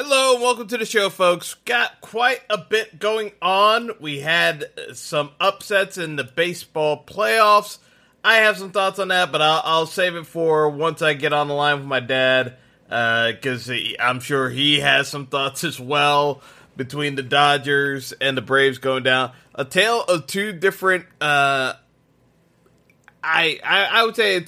Hello, welcome to the show, folks. Got quite a bit going on. We had some upsets in the baseball playoffs. I have some thoughts on that, but I'll save it for once I get on the line with my dad, because I'm sure he has some thoughts as well between the Dodgers and the Braves going down. A tale of two different, I would say a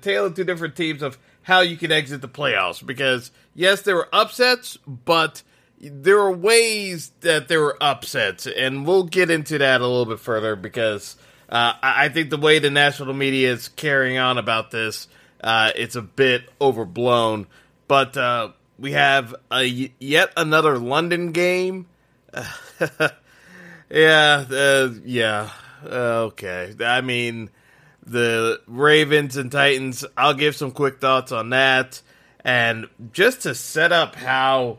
tale of two different teams of how you can exit the playoffs, because yes, there were upsets, but there are ways that there were upsets, and we'll get into that a little bit further, because I think the way the national media is carrying on about this, it's a bit overblown. But we have yet another London game. Okay. I mean, the Ravens and Titans, I'll give some quick thoughts on that. And just to set up how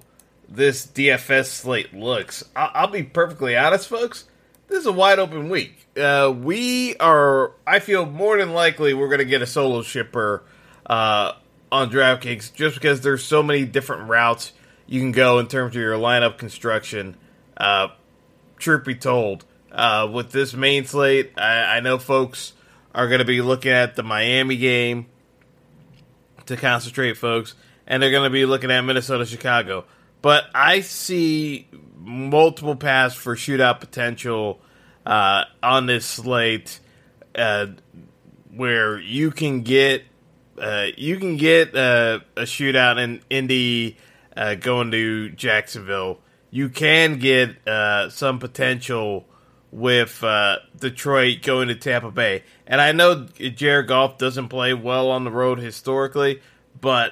this DFS slate looks, I'll be perfectly honest, folks, this is a wide-open week. I feel more than likely we're going to get a solo shipper on DraftKings, just because there's so many different routes you can go in terms of your lineup construction. Truth be told, with this main slate, I know folks are going to be looking at the Miami game to concentrate, folks, and they're going to be looking at Minnesota, Chicago. But I see multiple paths for shootout potential on this slate, where you can get a shootout in Indy going to Jacksonville. You can get some potential with Detroit going to Tampa Bay. And I know Jared Goff doesn't play well on the road historically, but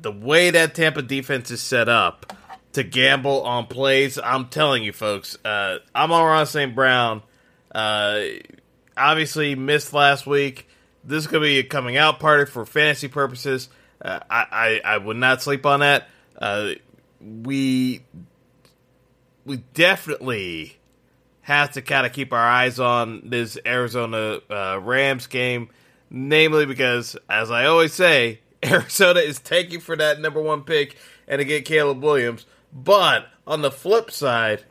the way that Tampa defense is set up to gamble on plays, I'm telling you, folks, I'm on Ron St. Brown. Obviously missed last week. This is going to be a coming out party for fantasy purposes. I would not sleep on that. We definitely have to kind of keep our eyes on this Arizona Rams game, namely because, as I always say, Arizona is tanking for that number one pick and to get Caleb Williams. But on the flip side,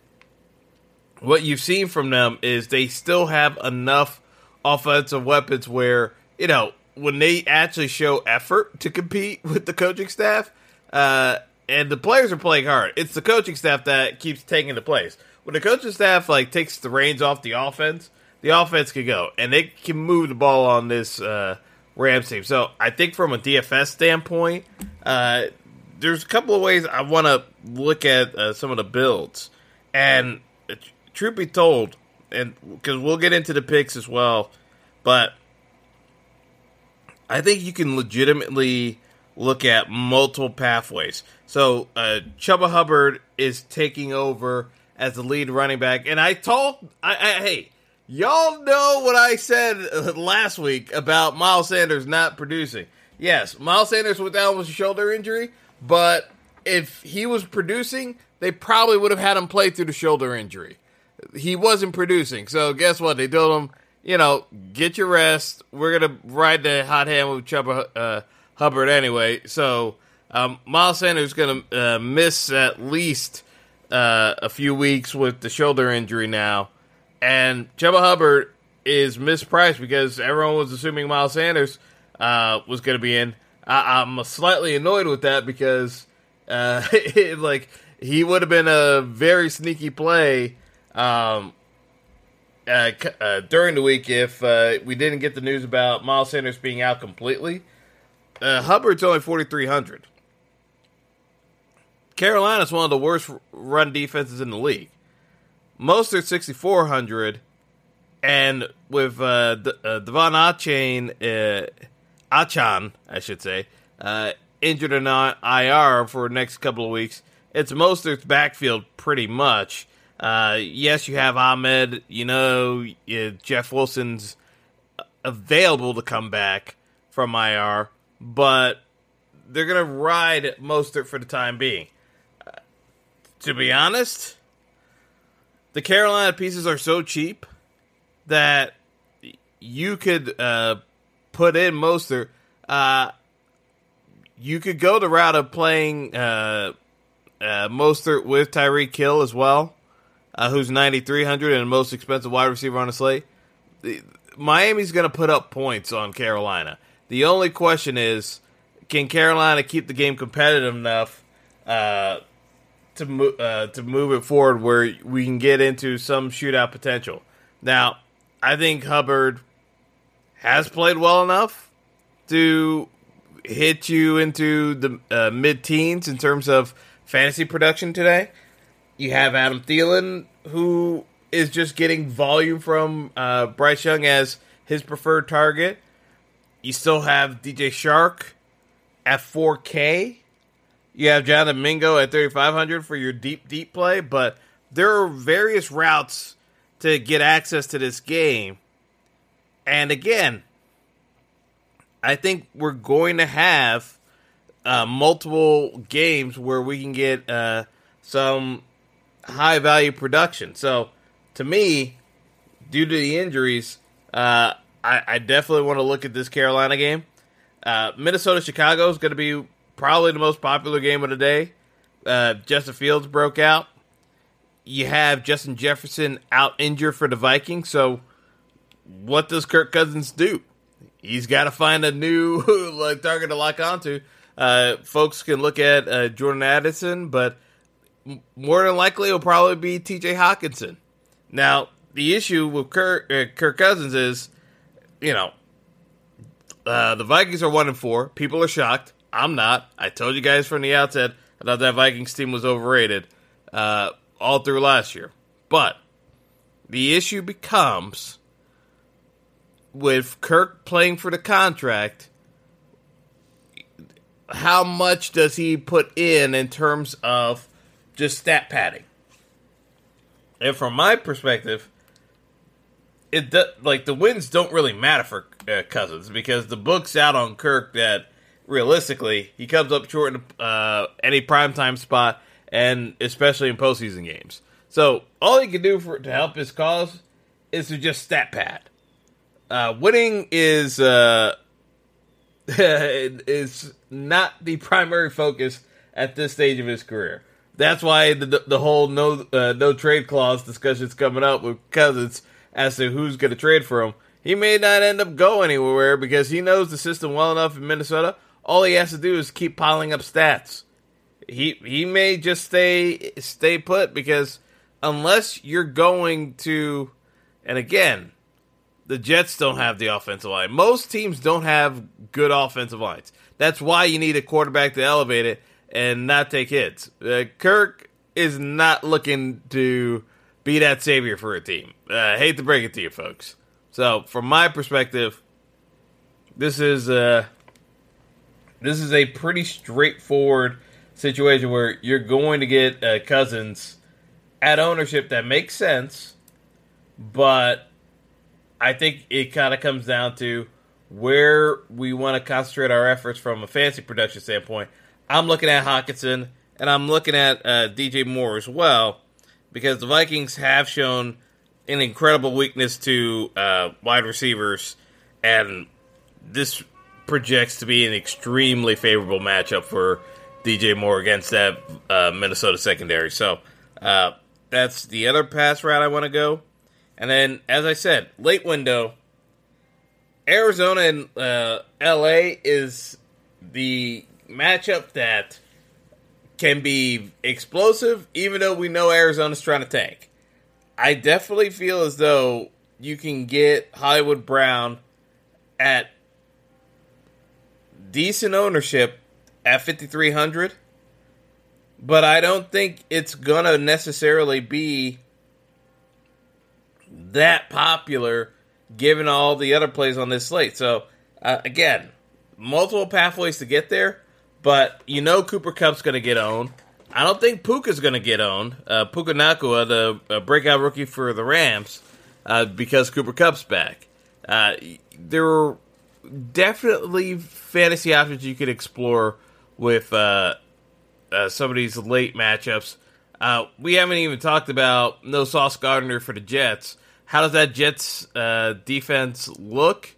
what you've seen from them is they still have enough offensive weapons where, you know, when they actually show effort to compete with the coaching staff, and the players are playing hard, it's the coaching staff that keeps taking the plays. When the coaching staff takes the reins off the offense can go, and they can move the ball on this Rams team. So I think from a DFS standpoint, there's a couple of ways I want to look at some of the builds. And truth be told, and because we'll get into the picks as well, but I think you can legitimately look at multiple pathways. So Chuba Hubbard is taking over as the lead running back. And I told, hey, y'all know what I said last week about Miles Sanders not producing. Yes, Miles Sanders was down with a shoulder injury, but if he was producing, they probably would have had him play through the shoulder injury. He wasn't producing, so guess what? They told him, you know, get your rest. We're going to ride the hot hand with Chuba Hubbard anyway. So Miles Sanders is going to miss at least a few weeks with the shoulder injury now. And Chuba Hubbard is mispriced because everyone was assuming Miles Sanders was going to be in. I'm slightly annoyed with that because he would have been a very sneaky play during the week if we didn't get the news about Miles Sanders being out completely. Hubbard's only 4,300. Carolina's one of the worst run defenses in the league. Mostert 6,400, and with Devin Achane, injured in IR for the next couple of weeks, it's Mostert's backfield pretty much. Yes, you have Ahmed, Jeff Wilson's available to come back from IR, but they're going to ride Mostert for the time being. To be honest, the Carolina pieces are so cheap that you could put in Mostert. You could go the route of playing Mostert with Tyreek Hill as well, who's 9,300 and the most expensive wide receiver on the slate. Miami's going to put up points on Carolina. The only question is, can Carolina keep the game competitive enough to move it forward where we can get into some shootout potential? Now, I think Hubbard has played well enough to hit you into the mid-teens in terms of fantasy production today. You have Adam Thielen, who is just getting volume from Bryce Young as his preferred target. You still have DJ Shark at 4K, you have Jonathan Mingo at 3,500 for your deep play, but there are various routes to get access to this game. And again, I think we're going to have multiple games where we can get some high value production. So, to me, due to the injuries, I definitely want to look at this Carolina game. Minnesota-Chicago is going to be probably the most popular game of the day. Justin Fields broke out. You have Justin Jefferson out injured for the Vikings. So what does Kirk Cousins do? He's got to find a new target to lock onto. Folks can look at Jordan Addison, but more than likely it'll probably be TJ Hockenson. Now, the issue with Kirk Cousins is, the Vikings are 1-4. People are shocked. I'm not. I told you guys from the outset I thought that Vikings team was overrated all through last year. But the issue becomes, with Kirk playing for the contract, how much does he put in terms of just stat padding? And from my perspective, the wins don't really matter for Cousins, because the book's out on Kirk that realistically he comes up short in any primetime spot, and especially in postseason games. So all he can do to help his cause is to just stat pad. Winning is is not the primary focus at this stage of his career. That's why the whole no trade clause discussion is coming up with Cousins as to who's going to trade for him. He may not end up going anywhere because he knows the system well enough in Minnesota. All he has to do is keep piling up stats. He may just stay put, because unless you're going to, and again, the Jets don't have the offensive line. Most teams don't have good offensive lines. That's why you need a quarterback to elevate it. and not take hits. Kirk is not looking to be that savior for a team. I hate to break it to you, folks. So, from my perspective, this is a pretty straightforward situation where you're going to get Cousins at ownership that makes sense, but I think it kind of comes down to where we want to concentrate our efforts from a fantasy production standpoint. I'm looking at Hockenson, and I'm looking at DJ Moore as well, because the Vikings have shown an incredible weakness to wide receivers, and this projects to be an extremely favorable matchup for DJ Moore against that Minnesota secondary. So that's the other pass route I want to go. And then, as I said, late window, Arizona and L.A. is the matchup that can be explosive, even though we know Arizona's trying to tank. I definitely feel as though you can get Hollywood Brown at decent ownership at 5,300, but I don't think it's going to necessarily be that popular given all the other plays on this slate. So, again, multiple pathways to get there, but you know Cooper Kupp's going to get owned. I don't think Puka's going to get owned. Puka Nacua, the breakout rookie for the Rams, because Cooper Kupp's back. There are definitely fantasy options you could explore with some of these late matchups. We haven't even talked about no Sauce Gardner for the Jets. How does that Jets defense look?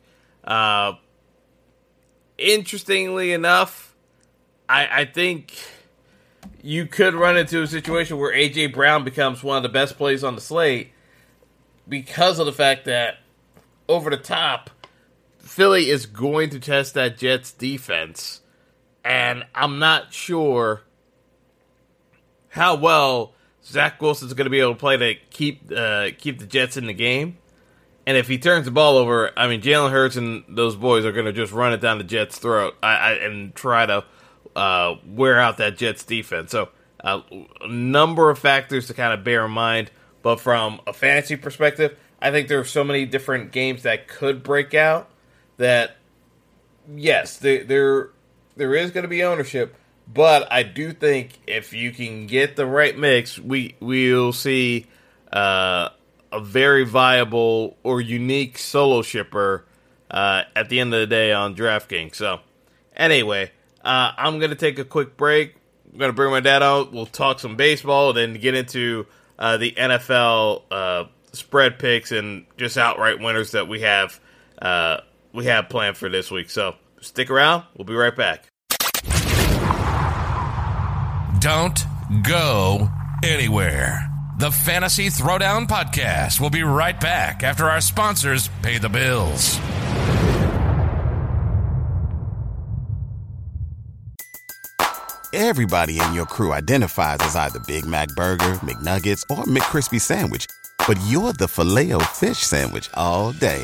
Interestingly enough, I think you could run into a situation where A.J. Brown becomes one of the best plays on the slate because of the fact that over the top, Philly is going to test that Jets defense, and I'm not sure how well Zach Wilson is going to be able to play to keep the Jets in the game. And if he turns the ball over, I mean, Jalen Hurts and those boys are going to just run it down the Jets' throat and try to wear out that Jets' defense. So a number of factors to kind of bear in mind. But from a fantasy perspective, I think there are so many different games that could break out that, yes, there is going to be ownership. But I do think if you can get the right mix, we'll see a very viable or unique solo shipper at the end of the day on DraftKings. So anyway, I'm going to take a quick break. I'm going to bring my dad out. We'll talk some baseball, then get into the NFL spread picks and just outright winners that we have planned for this week. So stick around. We'll be right back. Don't go anywhere. The Fantasy Throwdown Podcast will be right back after our sponsors pay the bills. Everybody in your crew identifies as either Big Mac Burger, McNuggets, or McCrispy Sandwich, but you're the Filet-O-Fish Sandwich all day.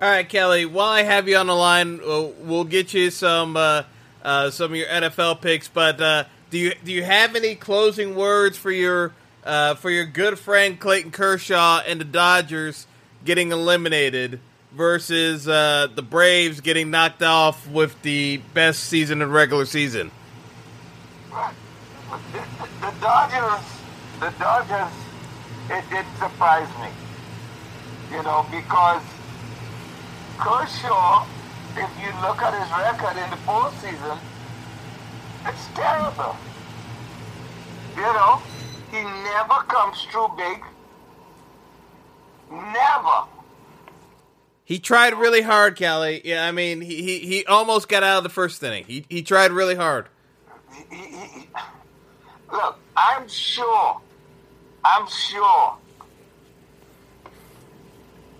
All right, Kelly, while I have you on the line, we'll get you some of your NFL picks, but do you have any closing words for your good friend Clayton Kershaw and the Dodgers getting eliminated versus the Braves getting knocked off with the best season in regular season? The Dodgers, it did surprise me, because Kershaw, if you look at his record in the postseason, it's terrible. He never comes through big. Never. He tried really hard, Kelly. Yeah, I mean, he almost got out of the first inning. He tried really hard. Look, I'm sure.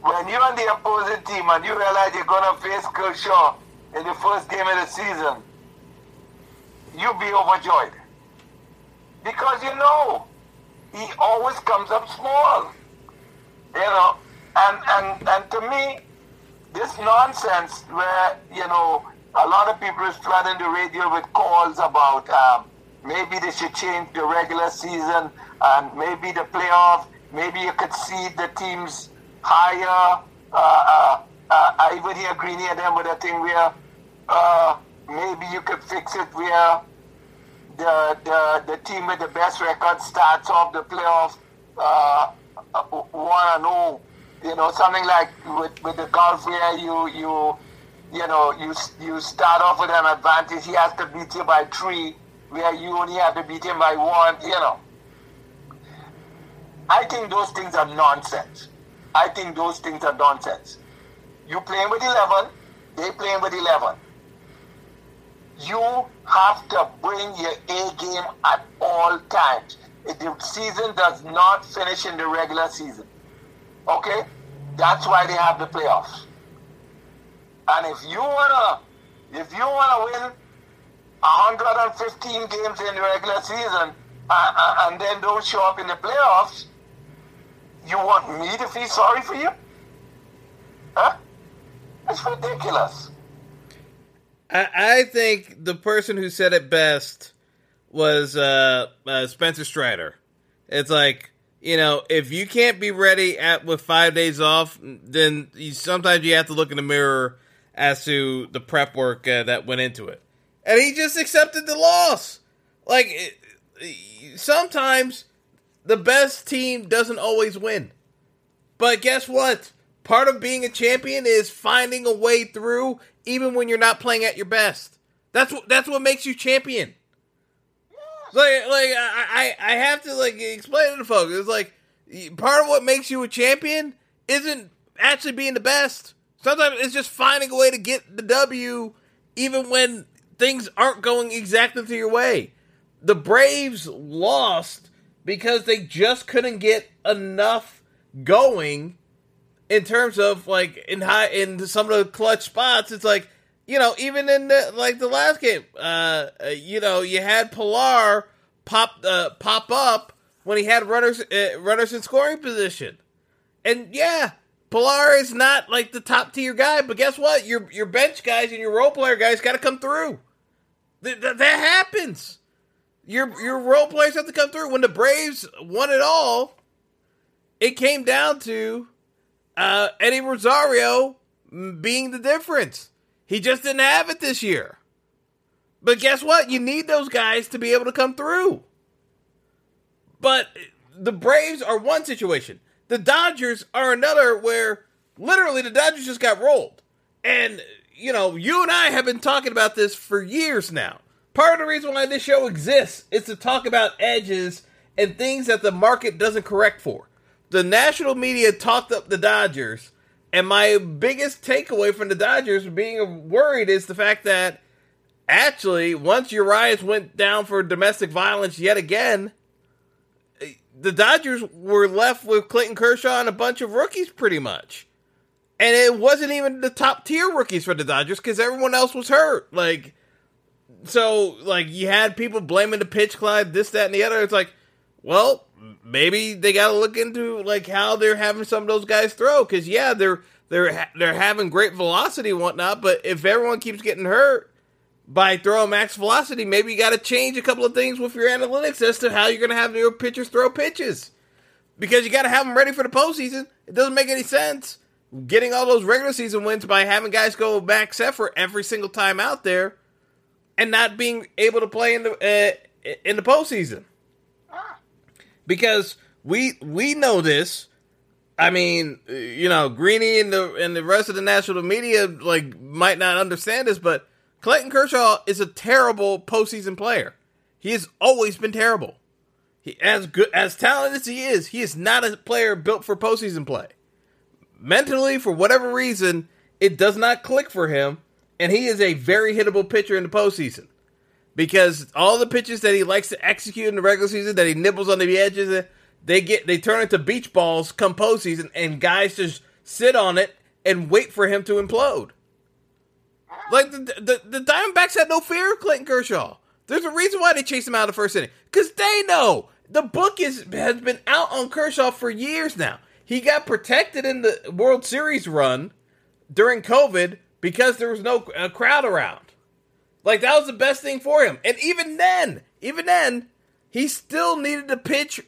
When you're on the opposing team and you realize you're going to face Kershaw in the first game of the season, you'll be overjoyed. Because you know, he always comes up small. You know, and to me, this nonsense where, you know, a lot of people is flooding the radio with calls about maybe they should change the regular season and maybe the playoff, maybe you could seed the teams higher. I even hear Greeny and them with a thing where maybe you could fix it where the team with the best record starts off the playoff 1-0, you know, something like with the golf where you start off with an advantage. He has to beat you by 3, where you only have to beat him by 1, you know. I think those things are nonsense. You playing with 11, they playing with 11. You have to bring your A game at all times. If the season does not finish in the regular season, okay? That's why they have the playoffs. And if you wanna win 115 games in the regular season and then don't show up in the playoffs, you want me to feel sorry for you? Huh? It's ridiculous. I think the person who said it best was Spencer Strider. It's like, you know, if you can't be ready with 5 days off, then sometimes you have to look in the mirror as to the prep work that went into it. And he just accepted the loss. Like, sometimes the best team doesn't always win. But guess what? Part of being a champion is finding a way through even when you're not playing at your best. That's what makes you champion. Like I have to, like, explain it to folks. It's like, part of what makes you a champion isn't actually being the best. Sometimes it's just finding a way to get the W even when things aren't going exactly to your way. The Braves lost because they just couldn't get enough going in terms of, like, in some of the clutch spots. It's like, you know, even in the last game, you know, you had Pilar pop up when he had runners in scoring position, and yeah, Pilar is not like the top tier guy, but guess what? Your bench guys and your role player guys got to come through. That happens. Your role players have to come through. When the Braves won it all, it came down to Eddie Rosario being the difference. He just didn't have it this year. But guess what? You need those guys to be able to come through. But the Braves are one situation. The Dodgers are another, where literally the Dodgers just got rolled. And, you know, you and I have been talking about this for years now. Part of the reason why this show exists is to talk about edges and things that the market doesn't correct for. The national media talked up the Dodgers. And my biggest takeaway from the Dodgers being worried is the fact that, actually, once Urias went down for domestic violence yet again, the Dodgers were left with Clayton Kershaw and a bunch of rookies, pretty much. And it wasn't even the top-tier rookies for the Dodgers, because everyone else was hurt. Like, so, like, you had people blaming the pitch clock, this, that, and the other. It's like, well, maybe they got to look into, like, how they're having some of those guys throw. Because, yeah, they're having great velocity and whatnot, but if everyone keeps getting hurt by throwing max velocity, maybe you got to change a couple of things with your analytics as to how you're going to have your pitchers throw pitches. Because you got to have them ready for the postseason. It doesn't make any sense getting all those regular season wins by having guys go max effort every single time out there and not being able to play in the postseason. Because we know this. I mean, you know, Greeny and the rest of the national media, like, might not understand this, but Clayton Kershaw is a terrible postseason player. He has always been terrible. As talented as he is not a player built for postseason play. mentally, for whatever reason, it does not click for him, and he is a very hittable pitcher in the postseason. Because all the pitches that he likes to execute in the regular season, that he nibbles on the edges, they turn into beach balls come postseason, and guys just sit on it and wait for him to implode. Like, the Diamondbacks had no fear of Clayton Kershaw. There's a reason why they chased him out of the first inning. Because they know. The book has been out on Kershaw for years now. He got protected in the World Series run during COVID because there was no crowd around. Like, that was the best thing for him. And even then, he still needed to pitch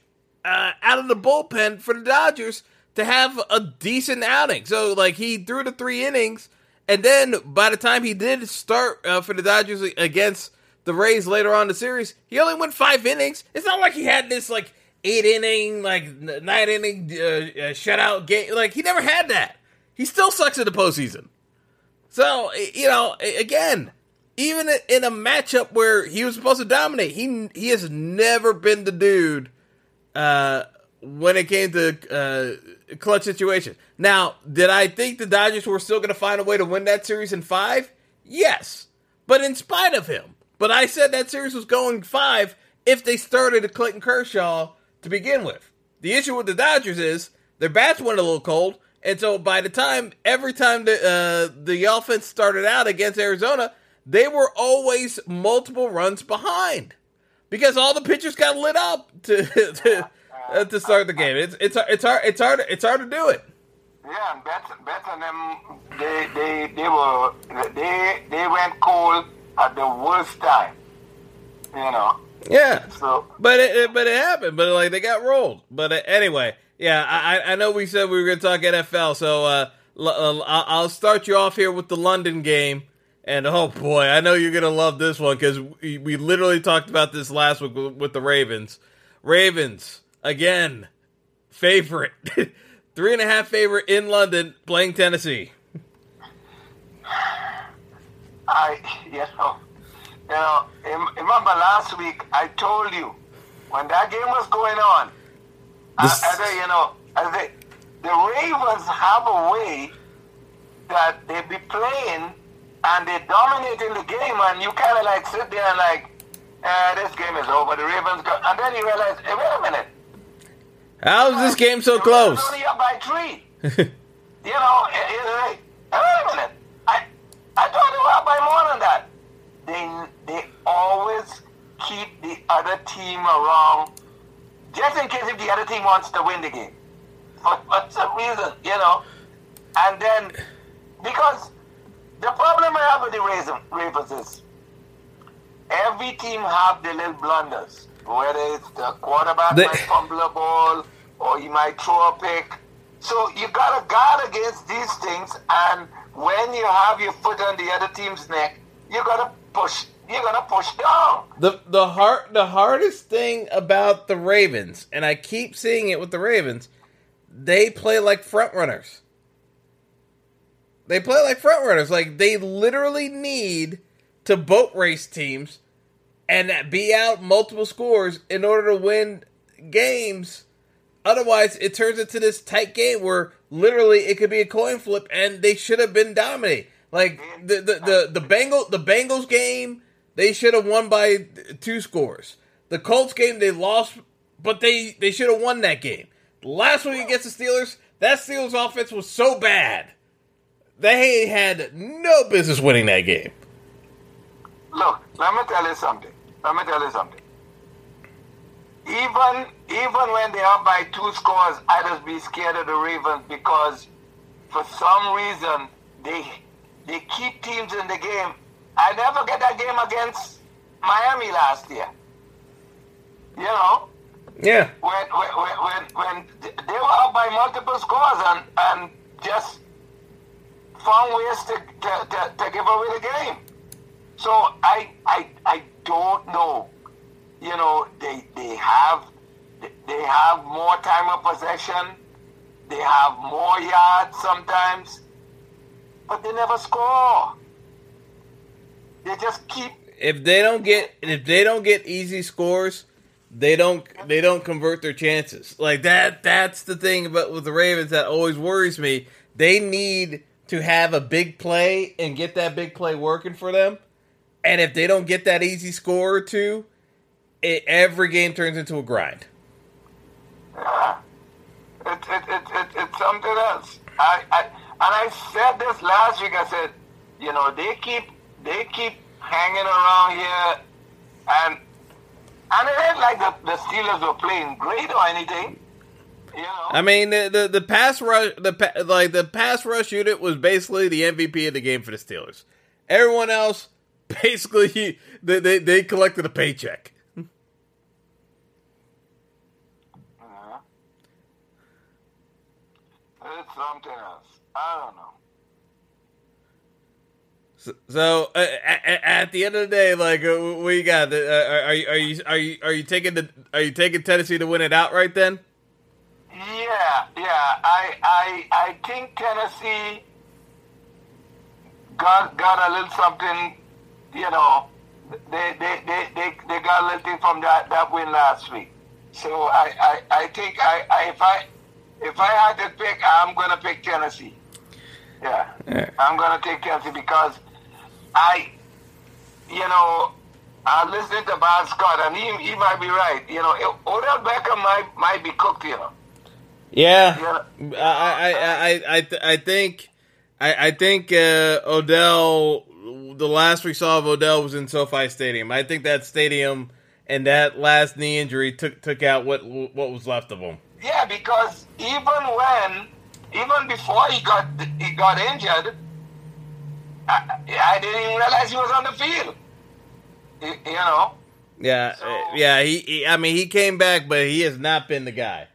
out of the bullpen for the Dodgers to have a decent outing. So, like, he threw the 3 innings, and then by the time he did start for the Dodgers against the Rays later on in the series, he only went 5 innings. It's not like he had this, like, 8-inning, like, 9-inning shutout game. Like, he never had that. He still sucks at the postseason. So, you know, again, even in a matchup where he was supposed to dominate, he has never been the dude when it came to clutch situations. Now, did I think the Dodgers were still going to find a way to win that series in 5? Yes, but in spite of him. But I said that series was going 5 if they started at Clayton Kershaw to begin with. The issue with the Dodgers is their bats went a little cold, and so by the time, every time the offense started out against Arizona, they were always multiple runs behind because all the pitchers got lit up to start the game. It's hard to do it. Yeah, and bats and them they went cold at the worst time, you know. Yeah. So, but it happened. But like they got rolled. But anyway, yeah. I know we said we were going to talk NFL, so I'll start you off here with the London game. And oh boy, I know you're going to love this one because we literally talked about this last week with the Ravens. Ravens again, favorite 3.5 favorite in London playing Tennessee. You know, remember last week I told you when that game was going on, I said the Ravens have a way that they be playing and they dominating the game, and you kind of like sit there and like, this game is over. The Ravens go, and then you realize, hey, wait a minute, how is this game so close? Ravens only up by 3. You know, like, hey, wait a minute. I thought they were up by more than that. They always keep the other team around, just in case if the other team wants to win the game for some reason, you know. And then because the problem I have with the Ravens is every team have their little blunders, whether it's the quarterback might fumble a ball or he might throw a pick. So you got to guard against these things, and when you have your foot on the other team's neck, you got to push. You're going to push down. The hardest thing about the Ravens, and I keep seeing it with the Ravens, they play like front runners. They play like front runners. Like, they literally need to boat race teams and be out multiple scores in order to win games. Otherwise, it turns into this tight game where literally it could be a coin flip, and they should have been dominating. Like the Bengals game, they should have won by 2 scores. The Colts game, they lost, but they should have won that game. Last week against the Steelers, that Steelers offense was so bad. They had no business winning that game. Look, let me tell you something. Even when they are by 2 scores, I just be scared of the Ravens because for some reason they keep teams in the game. I never get that game against Miami last year. You know? Yeah. When they were up by multiple scores and just found ways to give away the game. So I don't know. You know, they have more time of possession, they have more yards sometimes, but they never score. They just keep. If they don't get easy scores, they don't convert their chances. Like that's the thing about with the Ravens that always worries me They need to have a big play and get that big play working for them. And if they don't get that easy score or two, every game turns into a grind. It's something else. I said this last week. I said, you know, they keep hanging around here, and it ain't like the Steelers were playing great or anything. You know, I mean, the pass rush, the pass rush unit was basically the MVP of the game for the Steelers. Everyone else, basically, they collected a paycheck. It's something else. I don't know. So at the end of the day, like, what you got? Are you taking Tennessee to win it outright then? Yeah. I think Tennessee got a little something. You know, they got a little thing from that win last week. So I think if I had to pick, I'm gonna pick Tennessee. Yeah, I'm gonna take Tennessee because I'm listening to Bob Scott, and he might be right. You know, Odell Beckham might be cooked, you know. Yeah, you know? I think Odell. The last we saw of Odell was in SoFi Stadium. I think that stadium and that last knee injury took out what was left of him. Yeah, because even before he got injured, I didn't even realize he was on the field. You know. Yeah, so. Yeah. He came back, but he has not been the guy.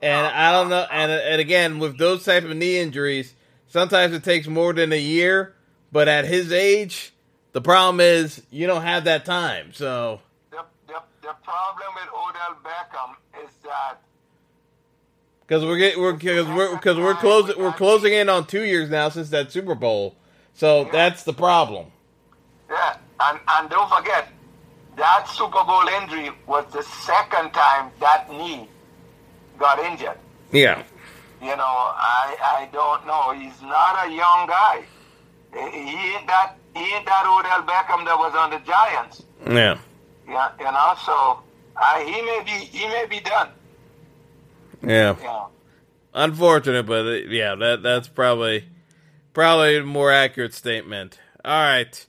And I don't know. And again, with those type of knee injuries, sometimes it takes more than a year. But at his age, the problem is you don't have that time. So the problem with Odell Beckham is that. Because we're closing in on 2 years now since that Super Bowl, so yeah. That's the problem. Yeah, and don't forget that Super Bowl injury was the second time that knee got injured. Yeah, you know I don't know. He's not a young guy. He ain't that Odell Beckham that was on the Giants. Yeah, you know. So he may be done. Yeah. Unfortunate, but that's probably a more accurate statement. All right,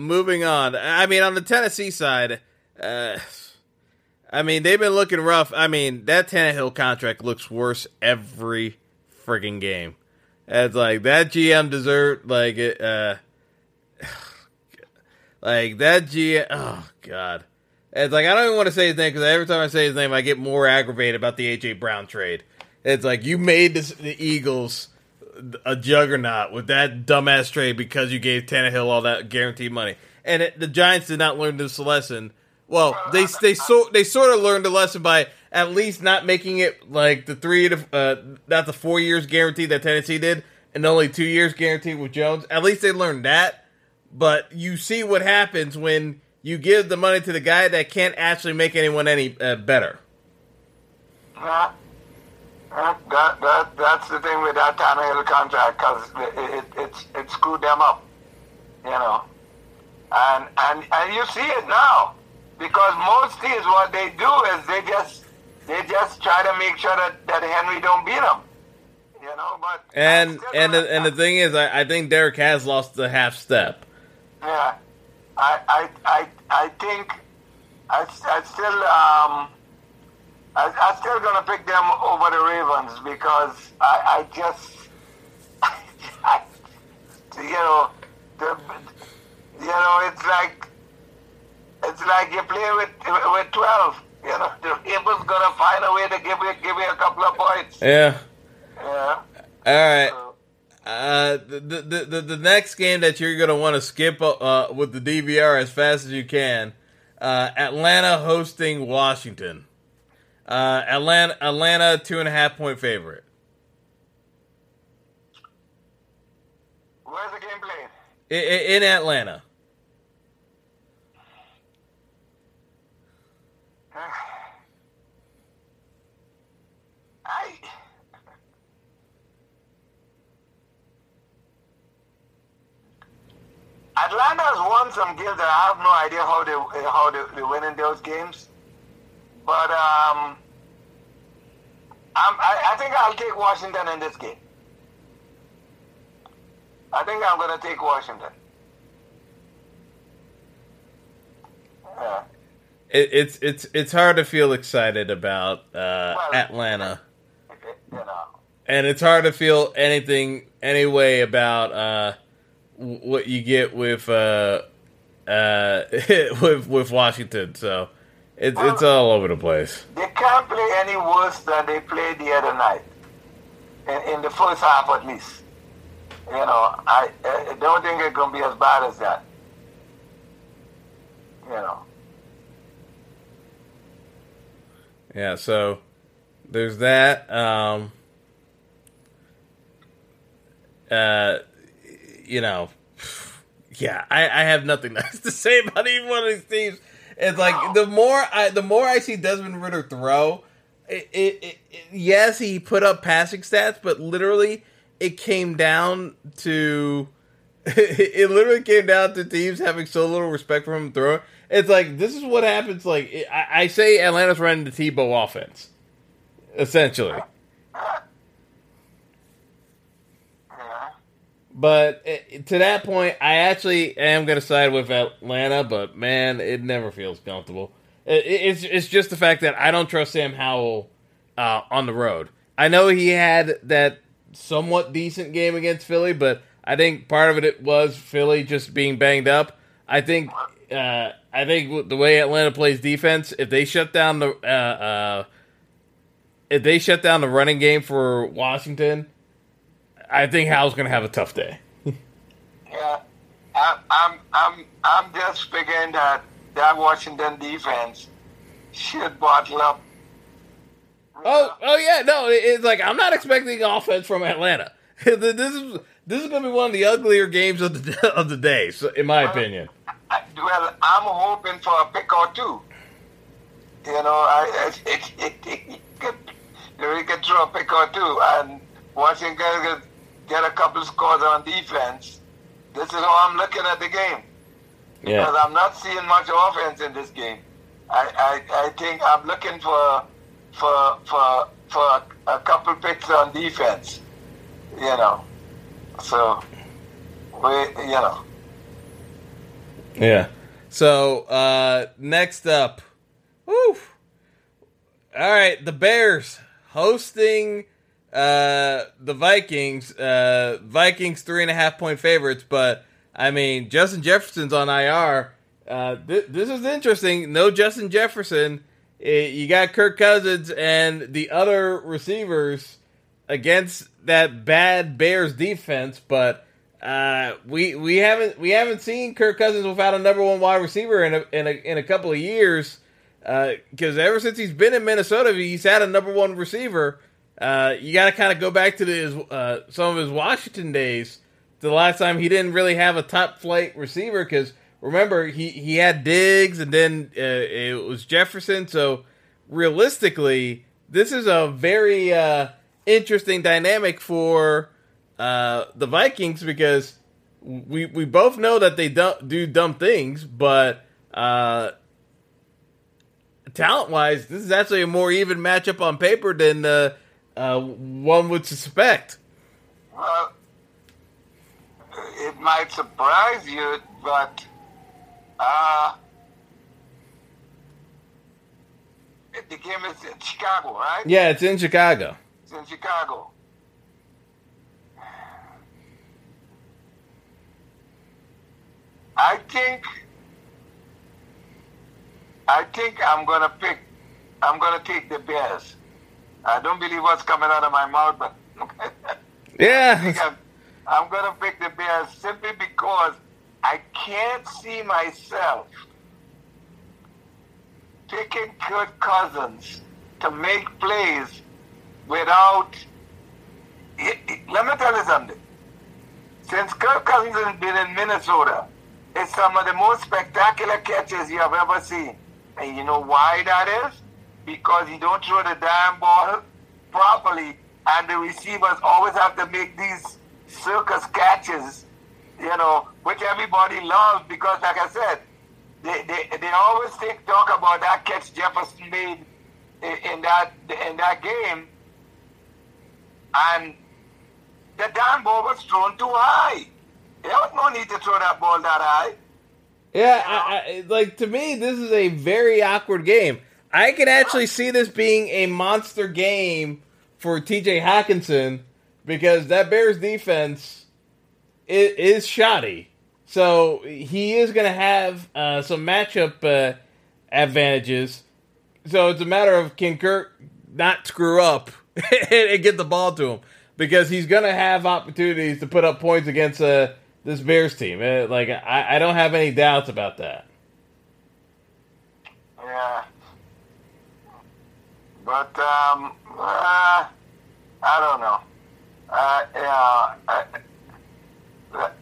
moving on. I mean, on the Tennessee side, I mean, they've been looking rough. I mean, that Tannehill contract looks worse every friggin' game. It's like that GM dessert, like that GM. Oh God. It's like, I don't even want to say his name because every time I say his name, I get more aggravated about the A.J. Brown trade. It's like, you made the Eagles a juggernaut with that dumbass trade because you gave Tannehill all that guaranteed money. And the Giants did not learn this lesson. Well, they sort of learned the lesson by at least not making it like the 4 years guaranteed that Tennessee did and only 2 years guaranteed with Jones. At least they learned that. But you see what happens when you give the money to the guy that can't actually make anyone any better. That's the thing with that Tannehill contract, because it screwed them up, you know. And you see it now, because most teams, what they do is they just try to make sure that Henry don't beat them, you know. But the thing is, I think Derek has lost the half step. Yeah. I think I'm still gonna pick them over the Ravens because it's like you play with 12, you know, the Ravens gonna find a way to give you a couple of points. Yeah. All right. The next game that you're going to want to skip with the DVR as fast as you can, Atlanta hosting Washington. Atlanta 2.5 point favorite. Where's the game played? In Atlanta. Atlanta has won some games that I have no idea how they win in those games. But I think I'll take Washington in this game. I think I'm going to take Washington. Yeah. It's hard to feel excited about Atlanta. You know. And it's hard to feel any way about what you get with Washington. So it's all over the place. They can't play any worse than they played the other night, in the first half at least. You know, I don't think it's gonna be as bad as that. You know. Yeah. So there's that. You know, yeah, I have nothing nice to say about even one of these teams. It's like the more I see Desmond Ridder throw, yes, he put up passing stats, but literally it literally came down to teams having so little respect for him throwing. It's like this is what happens. Like I say, Atlanta's running the Tebow offense, essentially. But to that point, I actually am going to side with Atlanta, but, man, it never feels comfortable. It's just the fact that I don't trust Sam Howell on the road. I know he had that somewhat decent game against Philly, but I think part of it was Philly just being banged up. I think the way Atlanta plays defense, if they shut down the running game for Washington, I think Hal's gonna have a tough day. Yeah, I'm just figuring that Washington defense should bottle up. Oh yeah, no, it's like I'm not expecting offense from Atlanta. This is gonna be one of the uglier games of the day, so, in my opinion. Well, I'm hoping for a pick or two. You know, you could throw a pick or two, and Washington could get a couple scores on defense. This is how I'm looking at the game. Yeah. Because I'm not seeing much offense in this game. I think I'm looking for a couple picks on defense. You know. So, you know. Yeah. So, next up. Woo! All right, the Bears hosting the Vikings. Vikings 3.5 point favorites, but I mean Justin Jefferson's on IR. This is interesting. No Justin Jefferson. You got Kirk Cousins and the other receivers against that bad Bears defense, but we haven't seen Kirk Cousins without a number one wide receiver in a couple of years. Because ever since he's been in Minnesota, he's had a number one receiver. You got to kind of go back to some of his Washington days to the last time he didn't really have a top-flight receiver because, remember, he had Diggs and then it was Jefferson. So, realistically, this is a very interesting dynamic for the Vikings because we both know that they do dumb things, but talent-wise, this is actually a more even matchup on paper than one would suspect. Well, it might surprise you, but the game is in Chicago, right? Yeah, it's in Chicago. It's in Chicago. I think I'm gonna take the Bears. I don't believe what's coming out of my mouth, but yeah, I'm going to pick the Bears simply because I can't see myself picking Kirk Cousins to make plays without. Let me tell you something. Since Kirk Cousins has been in Minnesota, it's some of the most spectacular catches you have ever seen. And you know why that is? Because he don't throw the damn ball properly, and the receivers always have to make these circus catches, you know, which everybody loves because, like I said, they always talk about that catch Jefferson made in that game, and the damn ball was thrown too high. There was no need to throw that ball that high. Yeah, to me, this is a very awkward game. I could actually see this being a monster game for TJ Hockenson because that Bears defense is shoddy. So he is going to have some matchup advantages. So it's a matter of can Kirk not screw up and get the ball to him because he's going to have opportunities to put up points against this Bears team. I don't have any doubts about that. Yeah. But, I don't know.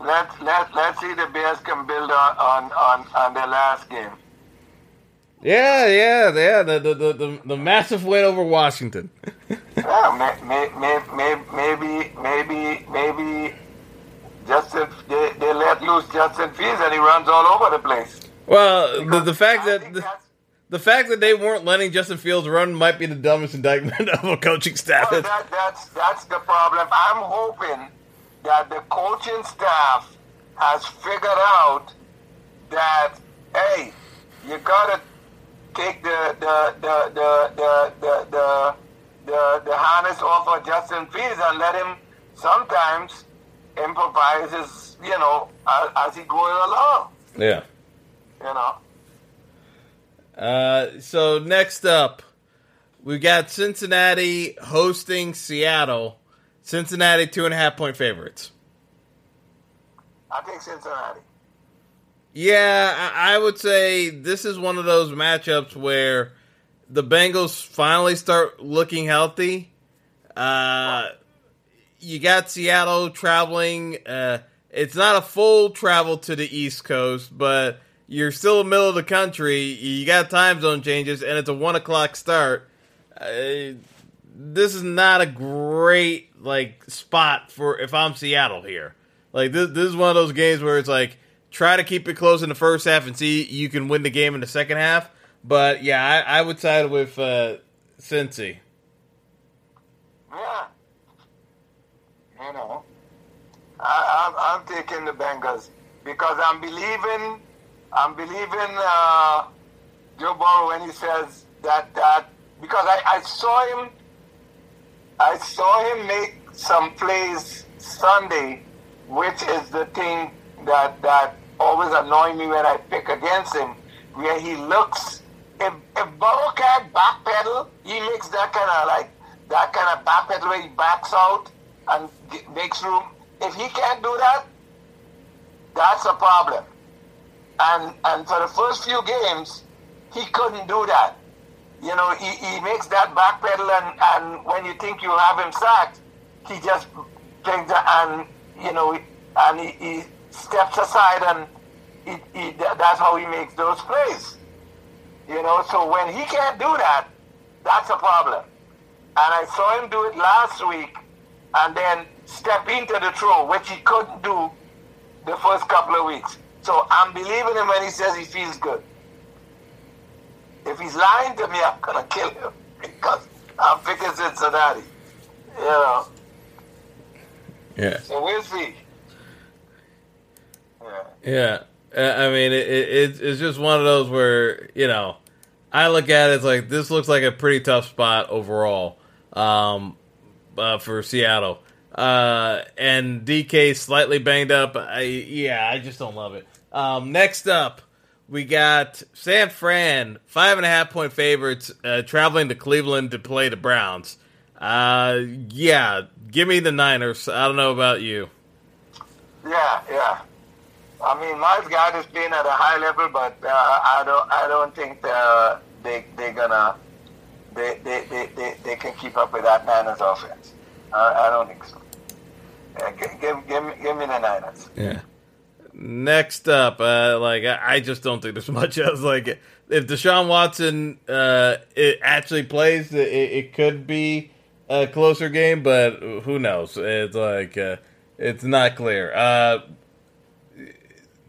Let's see the Bears can build on their last game. Yeah. The massive win over Washington. Yeah, maybe Justin, they let loose Justin Fields and he runs all over the place. Well, the fact that the fact that they weren't letting Justin Fields run might be the dumbest indictment of a coaching staff. Well, that's the problem. I'm hoping that the coaching staff has figured out that, hey, you gotta take the harness off of Justin Fields and let him sometimes improvise his, as he goes along. Yeah. So next up, we got Cincinnati hosting Seattle. Cincinnati 2.5-point favorites. I think Cincinnati. Yeah, I would say this is one of those matchups where the Bengals finally start looking healthy. You got Seattle traveling. It's not a full travel to the East Coast, but you're still in the middle of the country, you got time zone changes, and it's a 1 o'clock start. This is not a great, spot for if I'm Seattle here. This is one of those games where it's try to keep it close in the first half and see you can win the game in the second half. But, yeah, I would side with Cincy. Yeah. I'm taking the Bengals because I'm believing Joe Burrow when he says that because I saw him make some plays Sunday, which is the thing that always annoys me when I pick against him, where he looks, if Burrow can't backpedal, he makes that kind of backpedal where he backs out and makes room. If he can't do that, that's a problem. And for the first few games, he couldn't do that. He makes that back pedal, and when you think you have him sacked, he just brings it and he steps aside, and that's how he makes those plays. So when he can't do that, that's a problem. And I saw him do it last week, and then step into the throw, which he couldn't do the first couple of weeks. So I'm believing him when he says he feels good. If he's lying to me, I'm going to kill him because I'm picking Cincinnati. Yeah. So we'll see. Yeah. It's just one of those where, I look at it, it's this looks like a pretty tough spot overall for Seattle. And DK slightly banged up. I just don't love it. Next up, we got San Fran, 5.5-point favorites, traveling to Cleveland to play the Browns. Give me the Niners. I don't know about you. Yeah. Miles Garrett is playing at a high level, but I don't think they can keep up with that Niners offense. I don't think so. Yeah, give me the Niners. Yeah. Next up, I just don't think there's much else. If Deshaun Watson it actually plays, it could be a closer game, but who knows? It's not clear.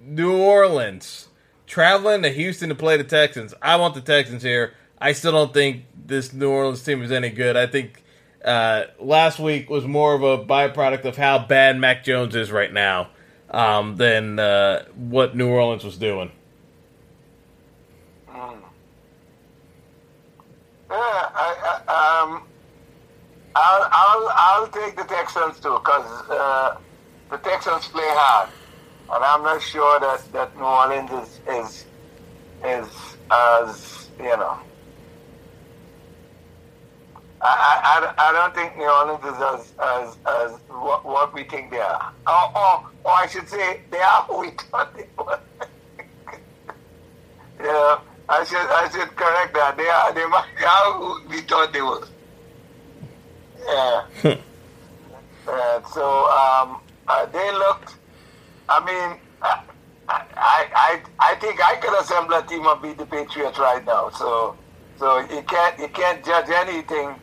New Orleans traveling to Houston to play the Texans. I want the Texans here. I still don't think this New Orleans team is any good. I think last week was more of a byproduct of how bad Mac Jones is right now than what New Orleans was doing. I'll take the Texans too, because the Texans play hard, and I'm not sure that New Orleans is as, you know. I don't think New Orleans is as what we think they are. Or I should say they are who we thought they were. Yeah, I should correct that. They are who we thought they were. Yeah. So they looked. I mean, I think I could assemble a team and beat the Patriots right now. So you can't judge anything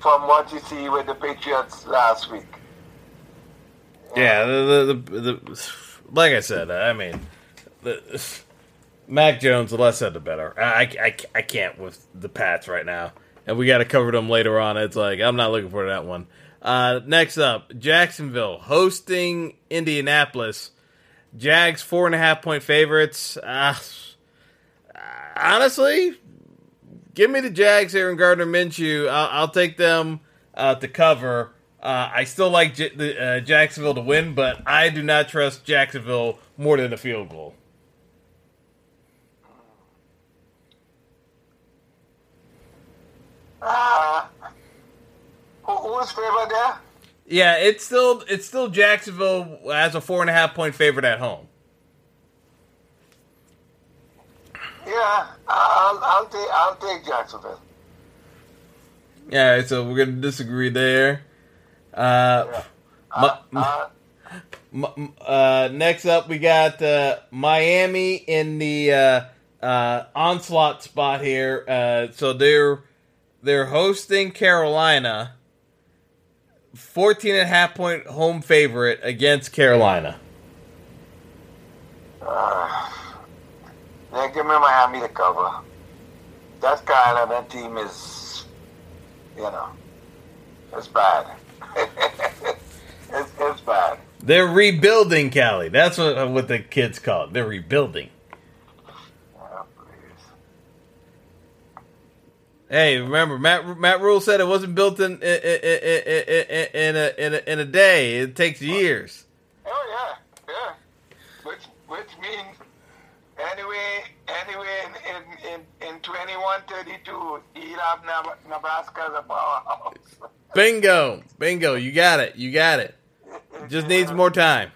from what you see with the Patriots last week. Yeah, the like I said, I mean, Mac Jones, the less said the better. I can't with the Pats right now, and we got to cover them later on. It's like I'm not looking for that one. Next up, Jacksonville hosting Indianapolis. Jags 4.5 point favorites. Honestly, give me the Jags here in Gardner Minshew. I'll take them to cover. I still like Jacksonville to win, but I do not trust Jacksonville more than a field goal. Who's favorite there? Yeah, it's still Jacksonville as a 4.5 point favorite at home. Yeah, I'll take Jacksonville. Yeah, so we're gonna disagree there. Next up, we got Miami in the onslaught spot here. So they're hosting Carolina. 14.5 point home favorite against Carolina. Yeah, give me Miami to cover. That Carolina team is, you know, it's bad. it's bad. They're rebuilding, Callie. That's what the kids call it. They're rebuilding. Oh, please. Hey, remember Matt Rule said it wasn't built in a day. It takes years. Oh yeah. Which means. Anyway, in 2132, he'll have Nebraska as a powerhouse. Bingo! You got it. Just needs more time.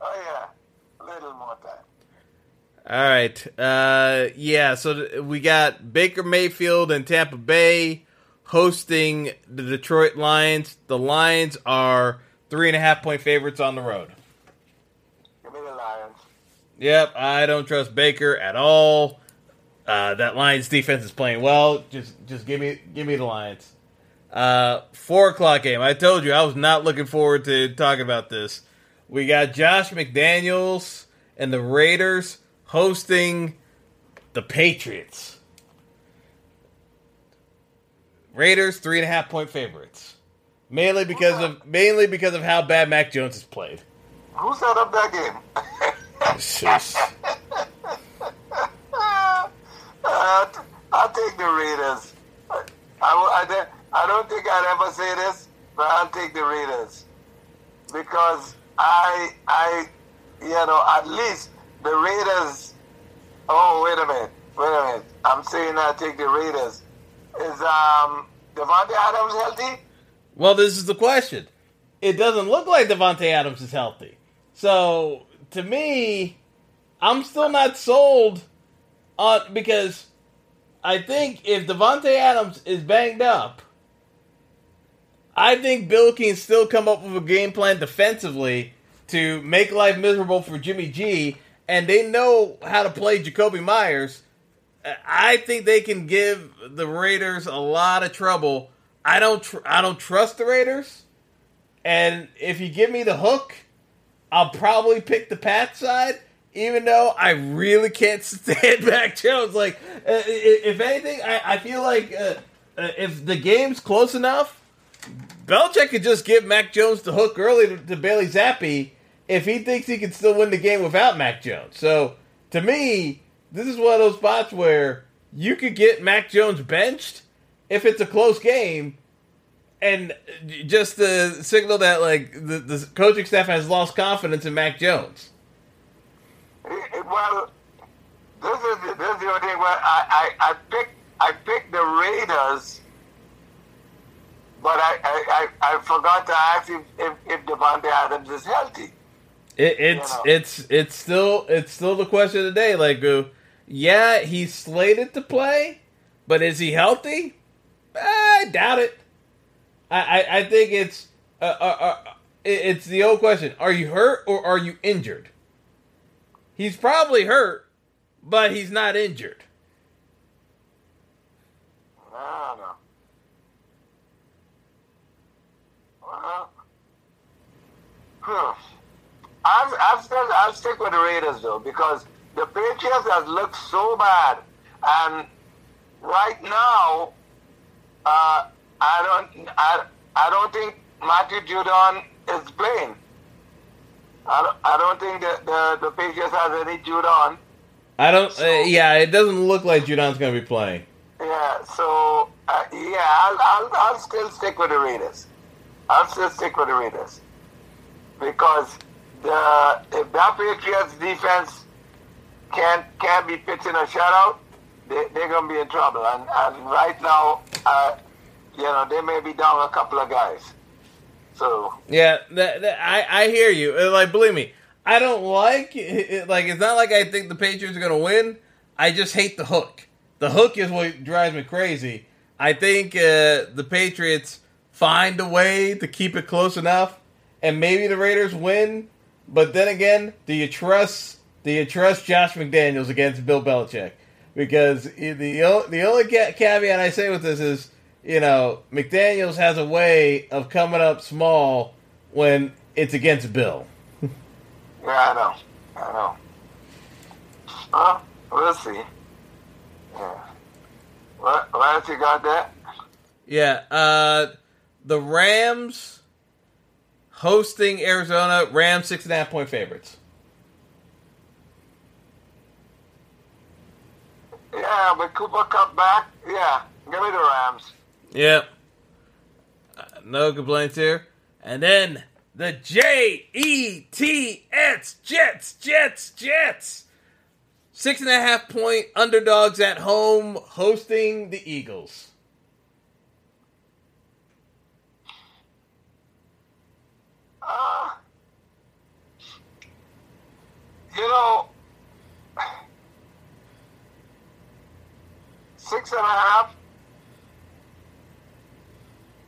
Oh yeah, a little more time. All right. So we got Baker Mayfield and Tampa Bay hosting the Detroit Lions. The Lions are 3.5 point favorites on the road. Give me the Lions. Yep, I don't trust Baker at all. That Lions defense is playing well. Just give me the Lions. 4:00 game. I told you I was not looking forward to talking about this. We got Josh McDaniels and the Raiders hosting the Patriots. Raiders 3.5 point favorites, mainly because of how bad Mac Jones has played. Who set up that game? I'll take the Raiders. I don't think I'd ever say this, but I'll take the Raiders because at least the Raiders. Oh, wait a minute! I'm saying I take the Raiders. Is Davante Adams healthy? Well, this is the question. It doesn't look like Davante Adams is healthy, so. To me, I'm still not sold on because I think if Davante Adams is banged up, I think Bill can still come up with a game plan defensively to make life miserable for Jimmy G, and they know how to play Jacoby Myers. I think they can give the Raiders a lot of trouble. I don't trust the Raiders, and if you give me the hook, I'll probably pick the Pat side. even though I really can't stand Mac Jones. Like, if anything, I feel like if the game's close enough, Belichick could just give Mac Jones the hook early to Bailey Zappi if he thinks he can still win the game without Mac Jones. So, to me, this is one of those spots where you could get Mac Jones benched if it's a close game, and just the signal that, like, the coaching staff has lost confidence in Mac Jones. Well, this is the only thing where I picked the Raiders, but I forgot to ask if Davante Adams is healthy. It's still the question of the day. Like, yeah, he's slated to play, but is he healthy? I doubt it. I think it's the old question: are you hurt or are you injured? He's probably hurt, but he's not injured. I don't know. I'll stick with the Raiders though, because the Patriots has looked so bad, and right now, I don't think Matthew Judon is playing. I don't think the Patriots has any Judon. It doesn't look like Judon's going to be playing. Yeah, so I'll still stick with the Raiders. Because if that Patriots defense can't be pitching a shutout, they're going to be in trouble. And right now, they may be down a couple of guys. So yeah, I hear you. Like, believe me, I don't like it. Like, it's not like I think the Patriots are going to win. I just hate the hook. The hook is what drives me crazy. I think the Patriots find a way to keep it close enough, and maybe the Raiders win. But then again, do you trust Josh McDaniels against Bill Belichick? Because the only caveat I say with this is, McDaniels has a way of coming up small when it's against Bill. Yeah, I know. We'll see. Yeah. What else you got there? Yeah, the Rams hosting Arizona. Rams 6.5-point favorites. Yeah, but Cooper cut back. Yeah, give me the Rams. Yep. No complaints here. And then the Jets. Jets. 6.5-point underdogs at home hosting the Eagles. You know, 6.5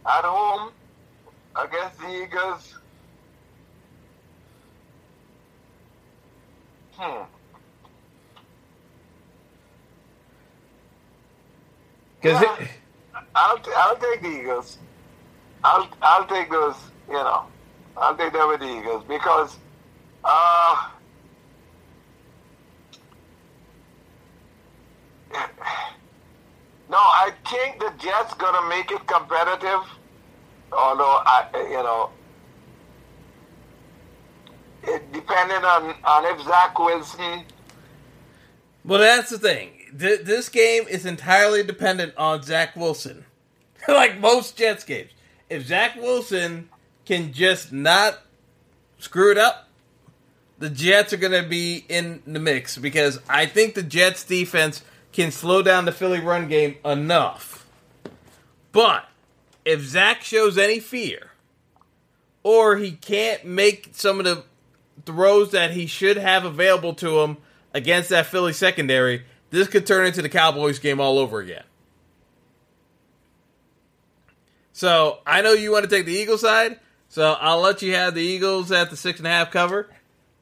at home against the Eagles. Yeah, I'll take the Eagles. I'll take those. I'll take them with the Eagles because no, I think the Jets gonna make it competitive. Although it depending on if Zach Wilson. Well, that's the thing. This game is entirely dependent on Zach Wilson, like most Jets games. If Zach Wilson can just not screw it up, the Jets are going to be in the mix because I think the Jets defense can slow down the Philly run game enough. But if Zach shows any fear or he can't make some of the throws that he should have available to him against that Philly secondary, this could turn into the Cowboys game all over again. So, I know you want to take the Eagles side, so I'll let you have the Eagles at the 6.5 cover.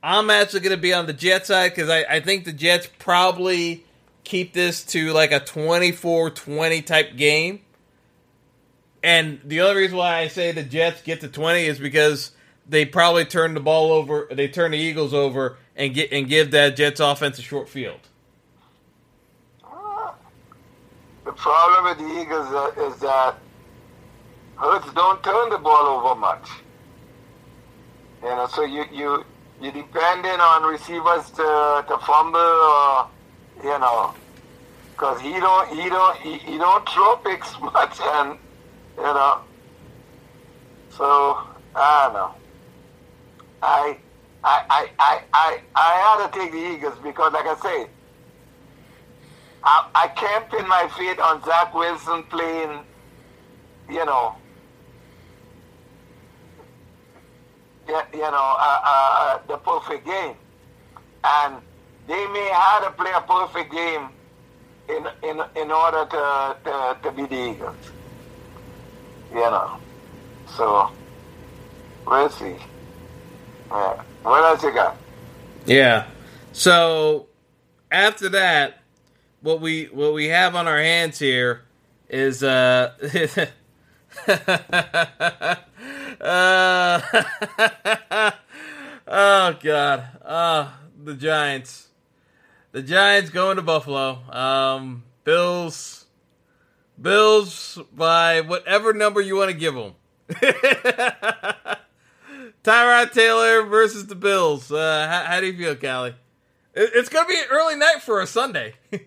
I'm actually going to be on the Jets side because I think the Jets probably keep this to like a 24-20 type game. And the only reason why I say the Jets get to 20 is because they probably turn the ball over. They turn the Eagles over and give that Jets offense a short field. The problem with the Eagles is that Hurts don't turn the ball over much. You know, so you're depending on receivers to fumble, or, you know, because he don't throw picks much, and you know. So I don't know. I had to take the Eagles because, like I say, I can't pin my faith on Zach Wilson playing, you know. The perfect game, and they may have to play a perfect game in order to be the Eagles, you know. So we'll see. Yeah. What else you got? Yeah. So after that, what we have on our hands here is oh God! The Giants. The Giants going to Buffalo. Bills by whatever number you want to give them. Tyrod Taylor versus the Bills. How do you feel, Callie? It's going to be an early night for a Sunday. Who is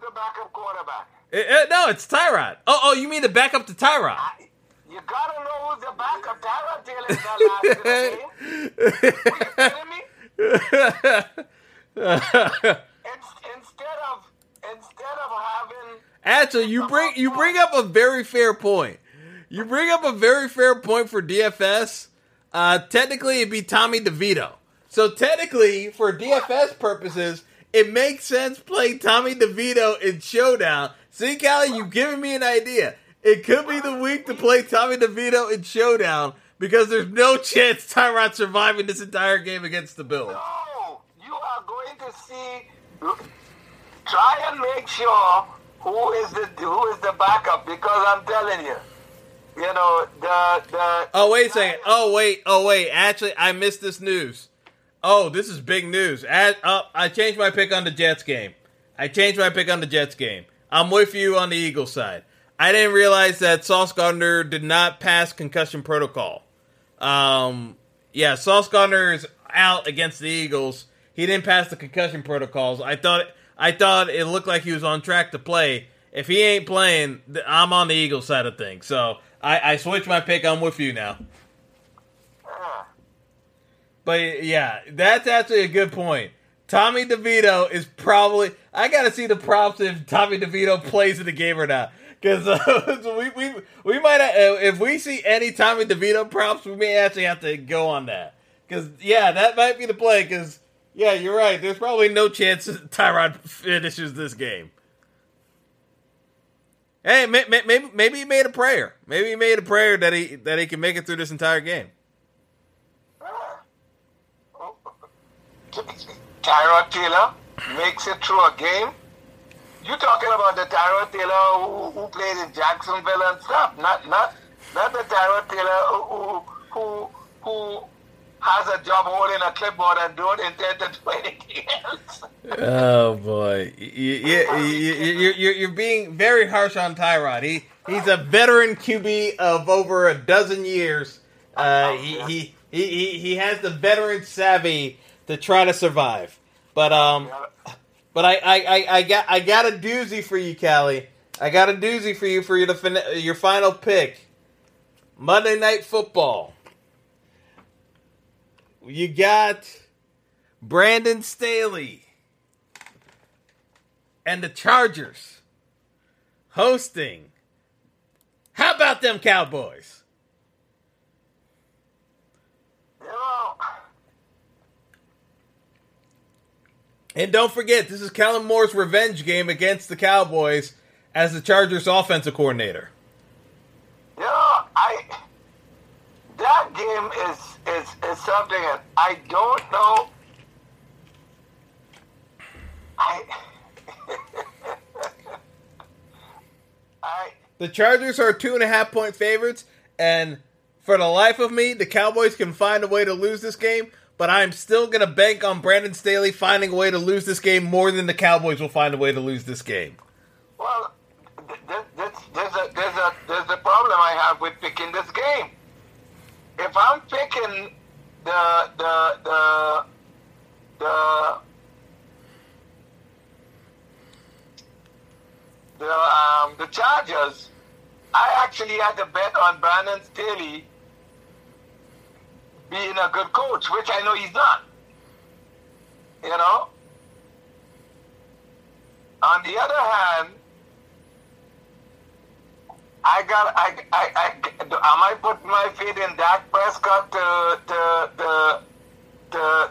the backup quarterback? No, it's Tyrod. Oh, you mean the backup to Tyrod? You gotta know who's the backup. Tyrod Taylor is not last game. Are you kidding me? Instead of having, actually, you bring up a very fair point. You bring up a very fair point for DFS. Technically, it'd be Tommy DeVito. So technically, for DFS purposes, it makes sense playing Tommy DeVito in Showdown. See, Callie, you've given me an idea. It could be the week to play Tommy DeVito in Showdown because there's no chance Tyrod's surviving this entire game against the Bills. No, you are going to see. Try and make sure who is the backup, because I'm telling you, you know the. Oh wait a second! Oh wait! Actually, I missed this news. Oh, this is big news. I changed my pick on the Jets game. I'm with you on the Eagles side. I didn't realize that Sauce Gardner did not pass concussion protocol. Sauce Gardner is out against the Eagles. He didn't pass the concussion protocols. I thought it looked like he was on track to play. If he ain't playing, I'm on the Eagles side of things. So I switched my pick. I'm with you now. But yeah, that's actually a good point. Tommy DeVito is probably. I gotta see the props if Tommy DeVito plays in the game or not, because we might have, if we see any Tommy DeVito props, we may actually have to go on that, because yeah, that might be the play. Because yeah, you're right. There's probably no chance Tyrod finishes this game. Hey, maybe he made a prayer. Maybe he made a prayer that he can make it through this entire game. Tyrod Taylor makes it through a game. You talking about the Tyrod Taylor who played in Jacksonville and stuff? Not the Tyrod Taylor who has a job holding a clipboard and don't intend to do anything else. Oh boy, you're being very harsh on Tyrod. He's a veteran QB of over a dozen years. He has the veteran savvy to try to survive. But I got a doozy for you, Callie. I got a doozy for you your final pick. Monday Night Football. You got Brandon Staley and the Chargers hosting. How about them Cowboys? Oh. And don't forget, this is Kellen Moore's revenge game against the Cowboys as the Chargers offensive coordinator. Yeah, that game is something that I don't know. The Chargers are 2.5 point favorites, And for the life of me, the Cowboys can find a way to lose this game, but I'm still going to bank on Brandon Staley finding a way to lose this game more than the Cowboys will find a way to lose this game. Well, there's a problem I have with picking this game. If I'm picking the Chargers, I actually had to bet on Brandon Staley being a good coach, which I know he's not. You know? On the other hand, I putting my faith in Dak Prescott to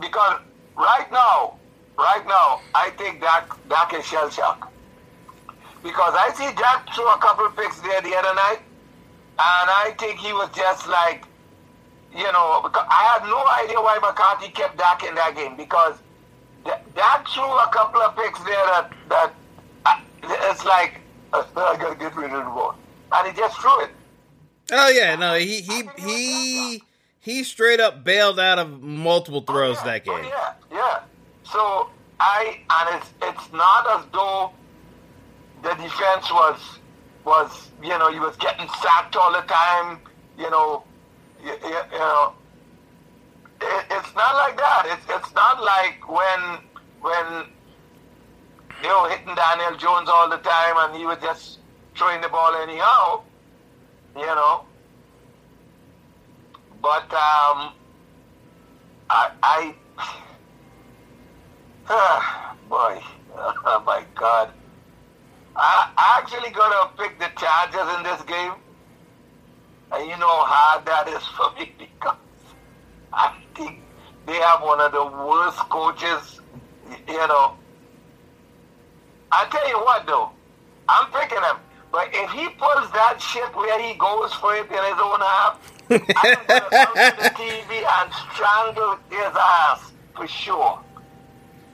because right now, I think Dak is shell-shocked. Because I see Dak threw a couple picks there the other night, and I think he was just like, you know, because I had no idea why McCarthy kept Dak in that game, because Dak threw a couple of picks there that it's like, I gotta get rid of the ball. And he just threw it. Oh yeah, no, he straight up bailed out of multiple throws that game. Oh, yeah. So it's not as though the defense was you know, he was getting sacked all the time, you know. It's not like that. It's not like when they were hitting Daniel Jones all the time and he was just throwing the ball anyhow, you know. But oh my God, I actually gotta pick the Chargers in this game, and you know how hard that is for me because I think they have one of the worst coaches, you know. I tell you what, though, I'm picking him. But if he pulls that shit where he goes for it in his own half, I'm going to come to the TV and strangle his ass for sure.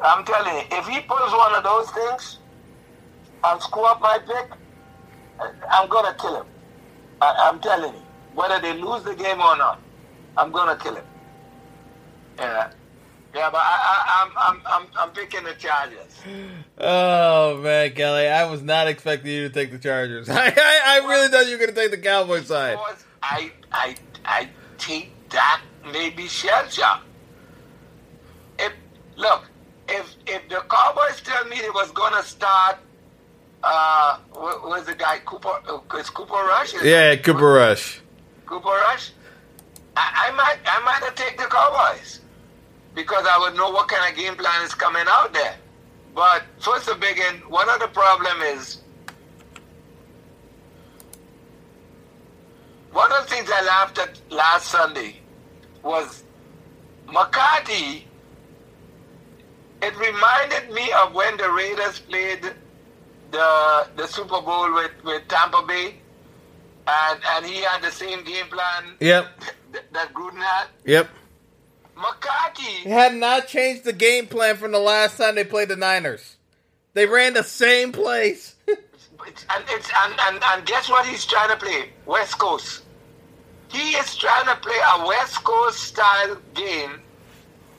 I'm telling you, if he pulls one of those things and screw up my pick, I'm going to kill him. I'm telling you, whether they lose the game or not, I'm going to kill him. Yeah. Yeah, but I'm picking the Chargers. Oh man, Kelly, I was not expecting you to take the Chargers. I really thought you were going to take the Cowboys side. I think that may be shell-shocked. If the Cowboys tell me they was going to start, was the guy Cooper Rush? Cooper Rush. I might have taken the Cowboys, because I would know what kind of game plan is coming out there. But first to begin, one of the problem is, one of the things I laughed at last Sunday was McCarthy. It reminded me of when the Raiders played the Super Bowl with Tampa Bay, and he had the same game plan that Gruden had. Yep. McCarthy had not changed the game plan from the last time they played the Niners. They ran the same plays. and guess what he's trying to play? West Coast. He is trying to play a West Coast style game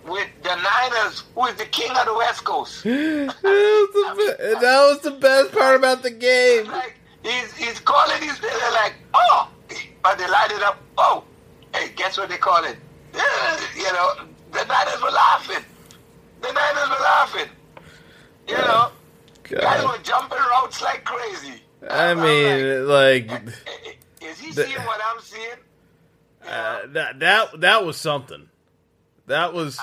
with the Niners, who is the king of the West Coast. That was the best part about the game. Like, he's calling these players like, oh, but they light it up. Oh, hey, guess what they call it? You know, the Niners were laughing. You know, guys were jumping routes like crazy. I mean, like is he seeing what I'm seeing? That was something. That was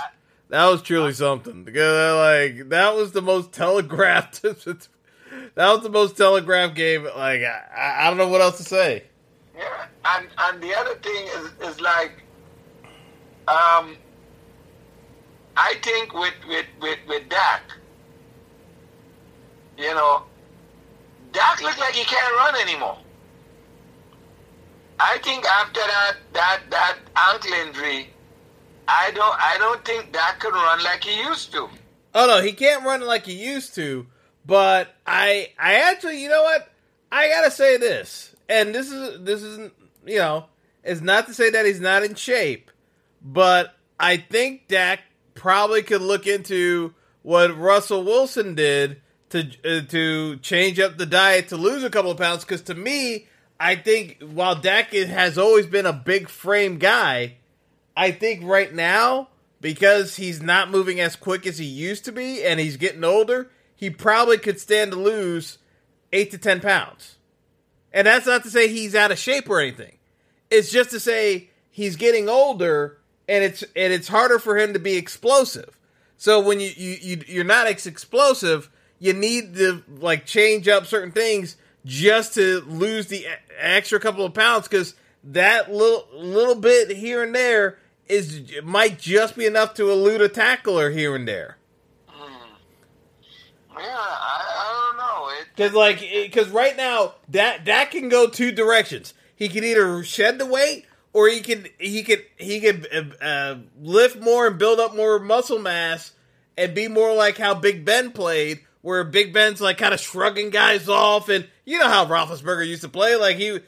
truly something. Because that was the most telegraphed. That was the most telegraphed game. Like I don't know what else to say. Yeah, and the other thing is like. I think with Dak, you know, Dak looked like he can't run anymore. I think after that ankle injury, I don't think Dak can run like he used to. Oh no, he can't run like he used to. But I actually, you know what? I gotta say this, and this is you know, it's not to say that he's not in shape, but I think Dak probably could look into what Russell Wilson did to change up the diet to lose a couple of pounds. Because to me, I think while Dak has always been a big frame guy, I think right now, because he's not moving as quick as he used to be and he's getting older, he probably could stand to lose 8 to 10 pounds. And that's not to say he's out of shape or anything. It's just to say he's getting older and it's harder for him to be explosive. So when you're not as explosive, you need to like change up certain things just to lose the extra couple of pounds, because that little bit here and there might just be enough to elude a tackler here and there. Yeah, I don't know. Because right now, that can go two directions. He can either shed the weight, or he can lift more and build up more muscle mass and be more like how Big Ben played, where Big Ben's like kind of shrugging guys off, and you know how Roethlisberger used to play, like he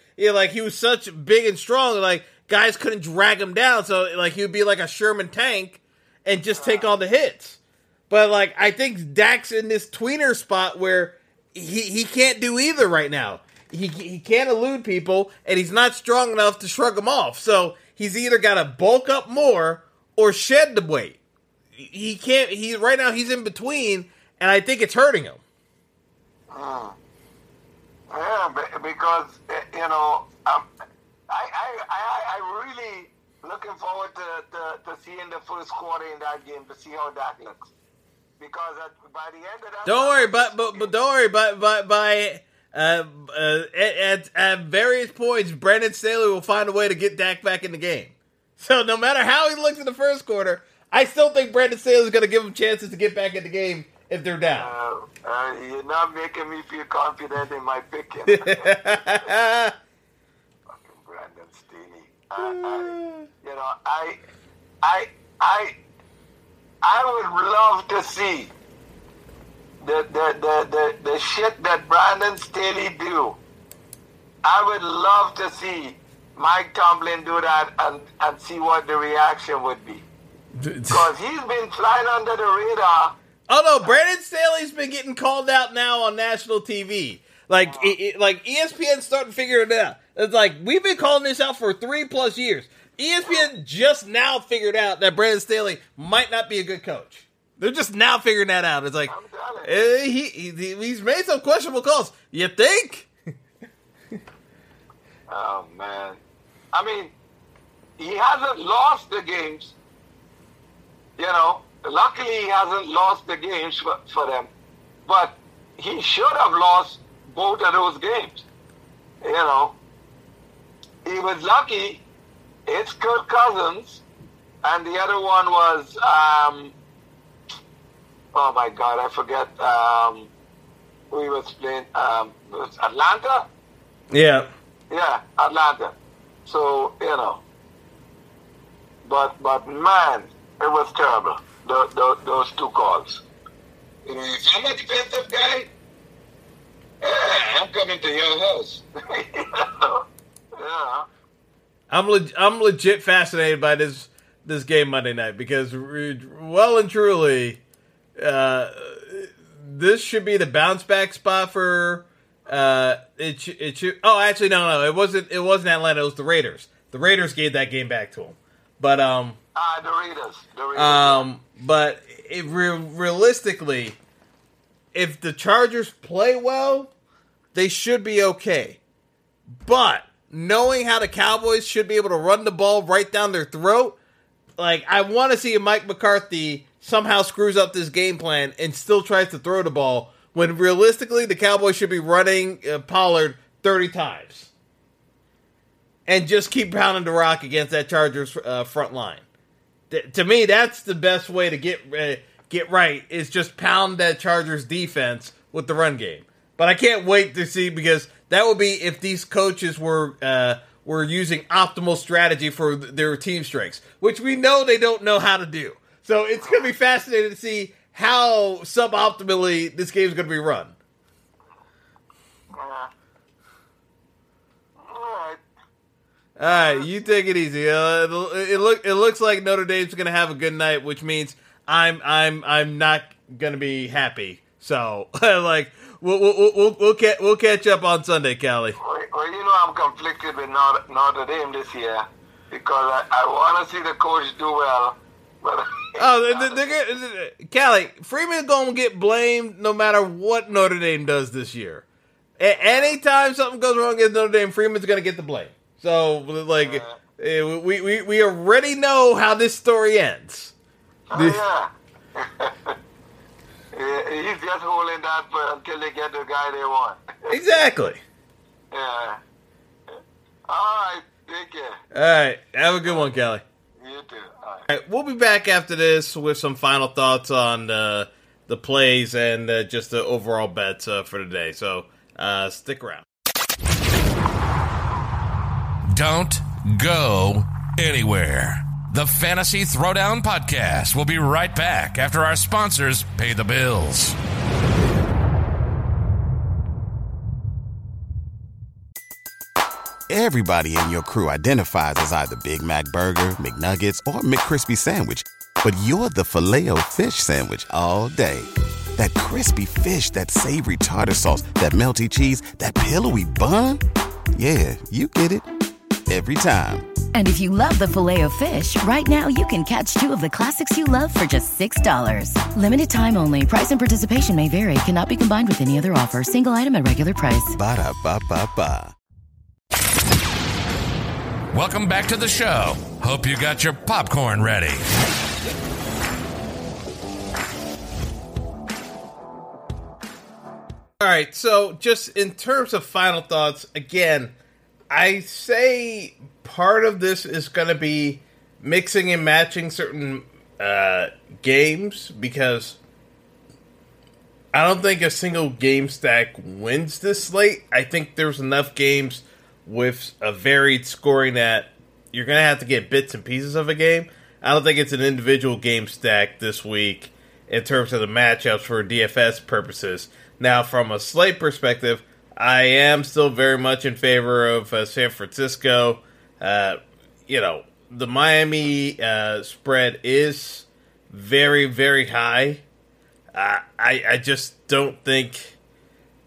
was such big and strong, like guys couldn't drag him down, so like he would be like a Sherman tank and just take all the hits. But like I think Dak's in this tweener spot where he can't do either right now. He can't elude people, and he's not strong enough to shrug them off. So he's either got to bulk up more or shed the weight. He can't. He right now he's in between, and I think it's hurting him. Yeah, because you know I really looking forward to seeing the first quarter in that game to see how that looks. Because by the end of that, at various points, Brandon Staley will find a way to get Dak back in the game. So no matter how he looks in the first quarter, I still think Brandon Staley is going to give him chances to get back in the game if they're down. You're not making me feel confident in my pick. Fucking Brandon Staley. I would love to see the shit that Brandon Staley do. I would love to see Mike Tomlin do that and see what the reaction would be. Because he's been flying under the radar. Oh no, Brandon Staley's been getting called out now on national TV. Like like ESPN's starting to figure it out. It's like we've been calling this out for 3+ years. ESPN just now figured out that Brandon Staley might not be a good coach. They're just now figuring that out. It's like, he's made some questionable calls. You think? Oh, man. I mean, he hasn't lost the games. You know, luckily he hasn't lost the games for them. But he should have lost both of those games. You know, he was lucky. It's Kirk Cousins, and the other one was, oh my God, I forget who he was playing. It was Atlanta? Yeah. Yeah, Atlanta. So, you know. But man, it was terrible, those two calls. You know, if I'm a defensive guy, I'm coming to your house. Yeah. I'm legit fascinated by this game Monday night, because well and truly, this should be the bounce back spot for it should. Oh, actually, no, it wasn't Atlanta. It was the Raiders. The Raiders gave that game back to them, but the Raiders. But it realistically, if the Chargers play well, they should be okay, but. Knowing how the Cowboys should be able to run the ball right down their throat, like I want to see if Mike McCarthy somehow screws up this game plan and still tries to throw the ball when realistically the Cowboys should be running Pollard 30 times and just keep pounding the rock against that Chargers front line. To me, that's the best way to get right, is just pound that Chargers defense with the run game. But I can't wait to see, because that would be if these coaches were using optimal strategy for their team strengths, which we know they don't know how to do. So it's going to be fascinating to see how suboptimally this game is going to be run. All right. All right, you take it easy. It looks like Notre Dame's going to have a good night, which means I'm not going to be happy. So, like, we'll catch up on Sunday, Callie. Well, you know, I'm conflicted with Notre Dame this year because I want to see the coach do well. But Callie, Freeman gonna get blamed no matter what Notre Dame does this year. Anytime something goes wrong against Notre Dame, Freeman's gonna get the blame. So, like, we already know how this story ends. Yeah. He's just holding that until they get the guy they want. Exactly. Yeah. All right. Take care. All right. Have a good one, Callie. You too. All right. We'll be back after this with some final thoughts on the plays and just the overall bets for today. So stick around. Don't go anywhere. The Fantasy Throwdown Podcast will be right back after our sponsors pay the bills. Everybody in your crew identifies as either Big Mac Burger, McNuggets, or McCrispy Sandwich. But you're the Filet-O-Fish Sandwich all day. That crispy fish, that savory tartar sauce, that melty cheese, that pillowy bun. Yeah, you get it. Every time. And if you love the Filet-O-Fish, right now you can catch two of the classics you love for just $6. Limited time only. Price and participation may vary. Cannot be combined with any other offer. Single item at regular price. Ba-da-ba-ba-ba. Welcome back to the show. Hope you got your popcorn ready. All right, so just in terms of final thoughts, again, I say part of this is going to be mixing and matching certain games because I don't think a single game stack wins this slate. I think there's enough games with a varied scoring that you're going to have to get bits and pieces of a game. I don't think it's an individual game stack this week in terms of the matchups for DFS purposes. Now, from a slate perspective, I am still very much in favor of San Francisco. The Miami spread is very, very high. I just don't think,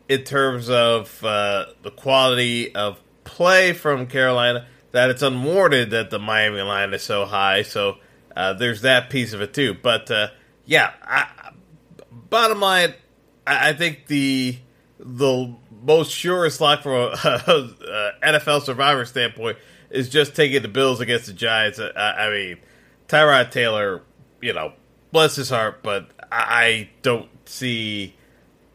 in terms of the quality of play from Carolina, that it's unwarranted that the Miami line is so high. So there's that piece of it, too. But, bottom line, I think the most surest lock from an NFL survivor standpoint is just taking the Bills against the Giants. I mean, Tyrod Taylor, bless his heart, but I don't see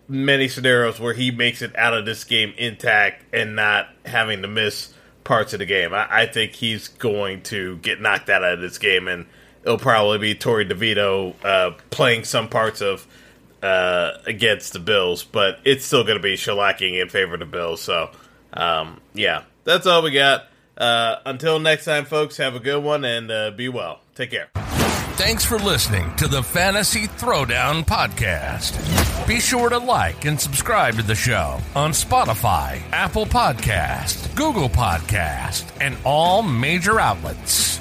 many scenarios where he makes it out of this game intact and not having to miss parts of the game. I think he's going to get knocked out of this game, and it'll probably be Tommy DeVito playing some parts of against the Bills, but it's still going to be shellacking in favor of the Bills. So, that's all we got. Until next time, folks, have a good one and be well. Take care. Thanks for listening to the Fantasy Throwdown Podcast. Be sure to like and subscribe to the show on Spotify, Apple Podcasts, Google Podcasts, and all major outlets.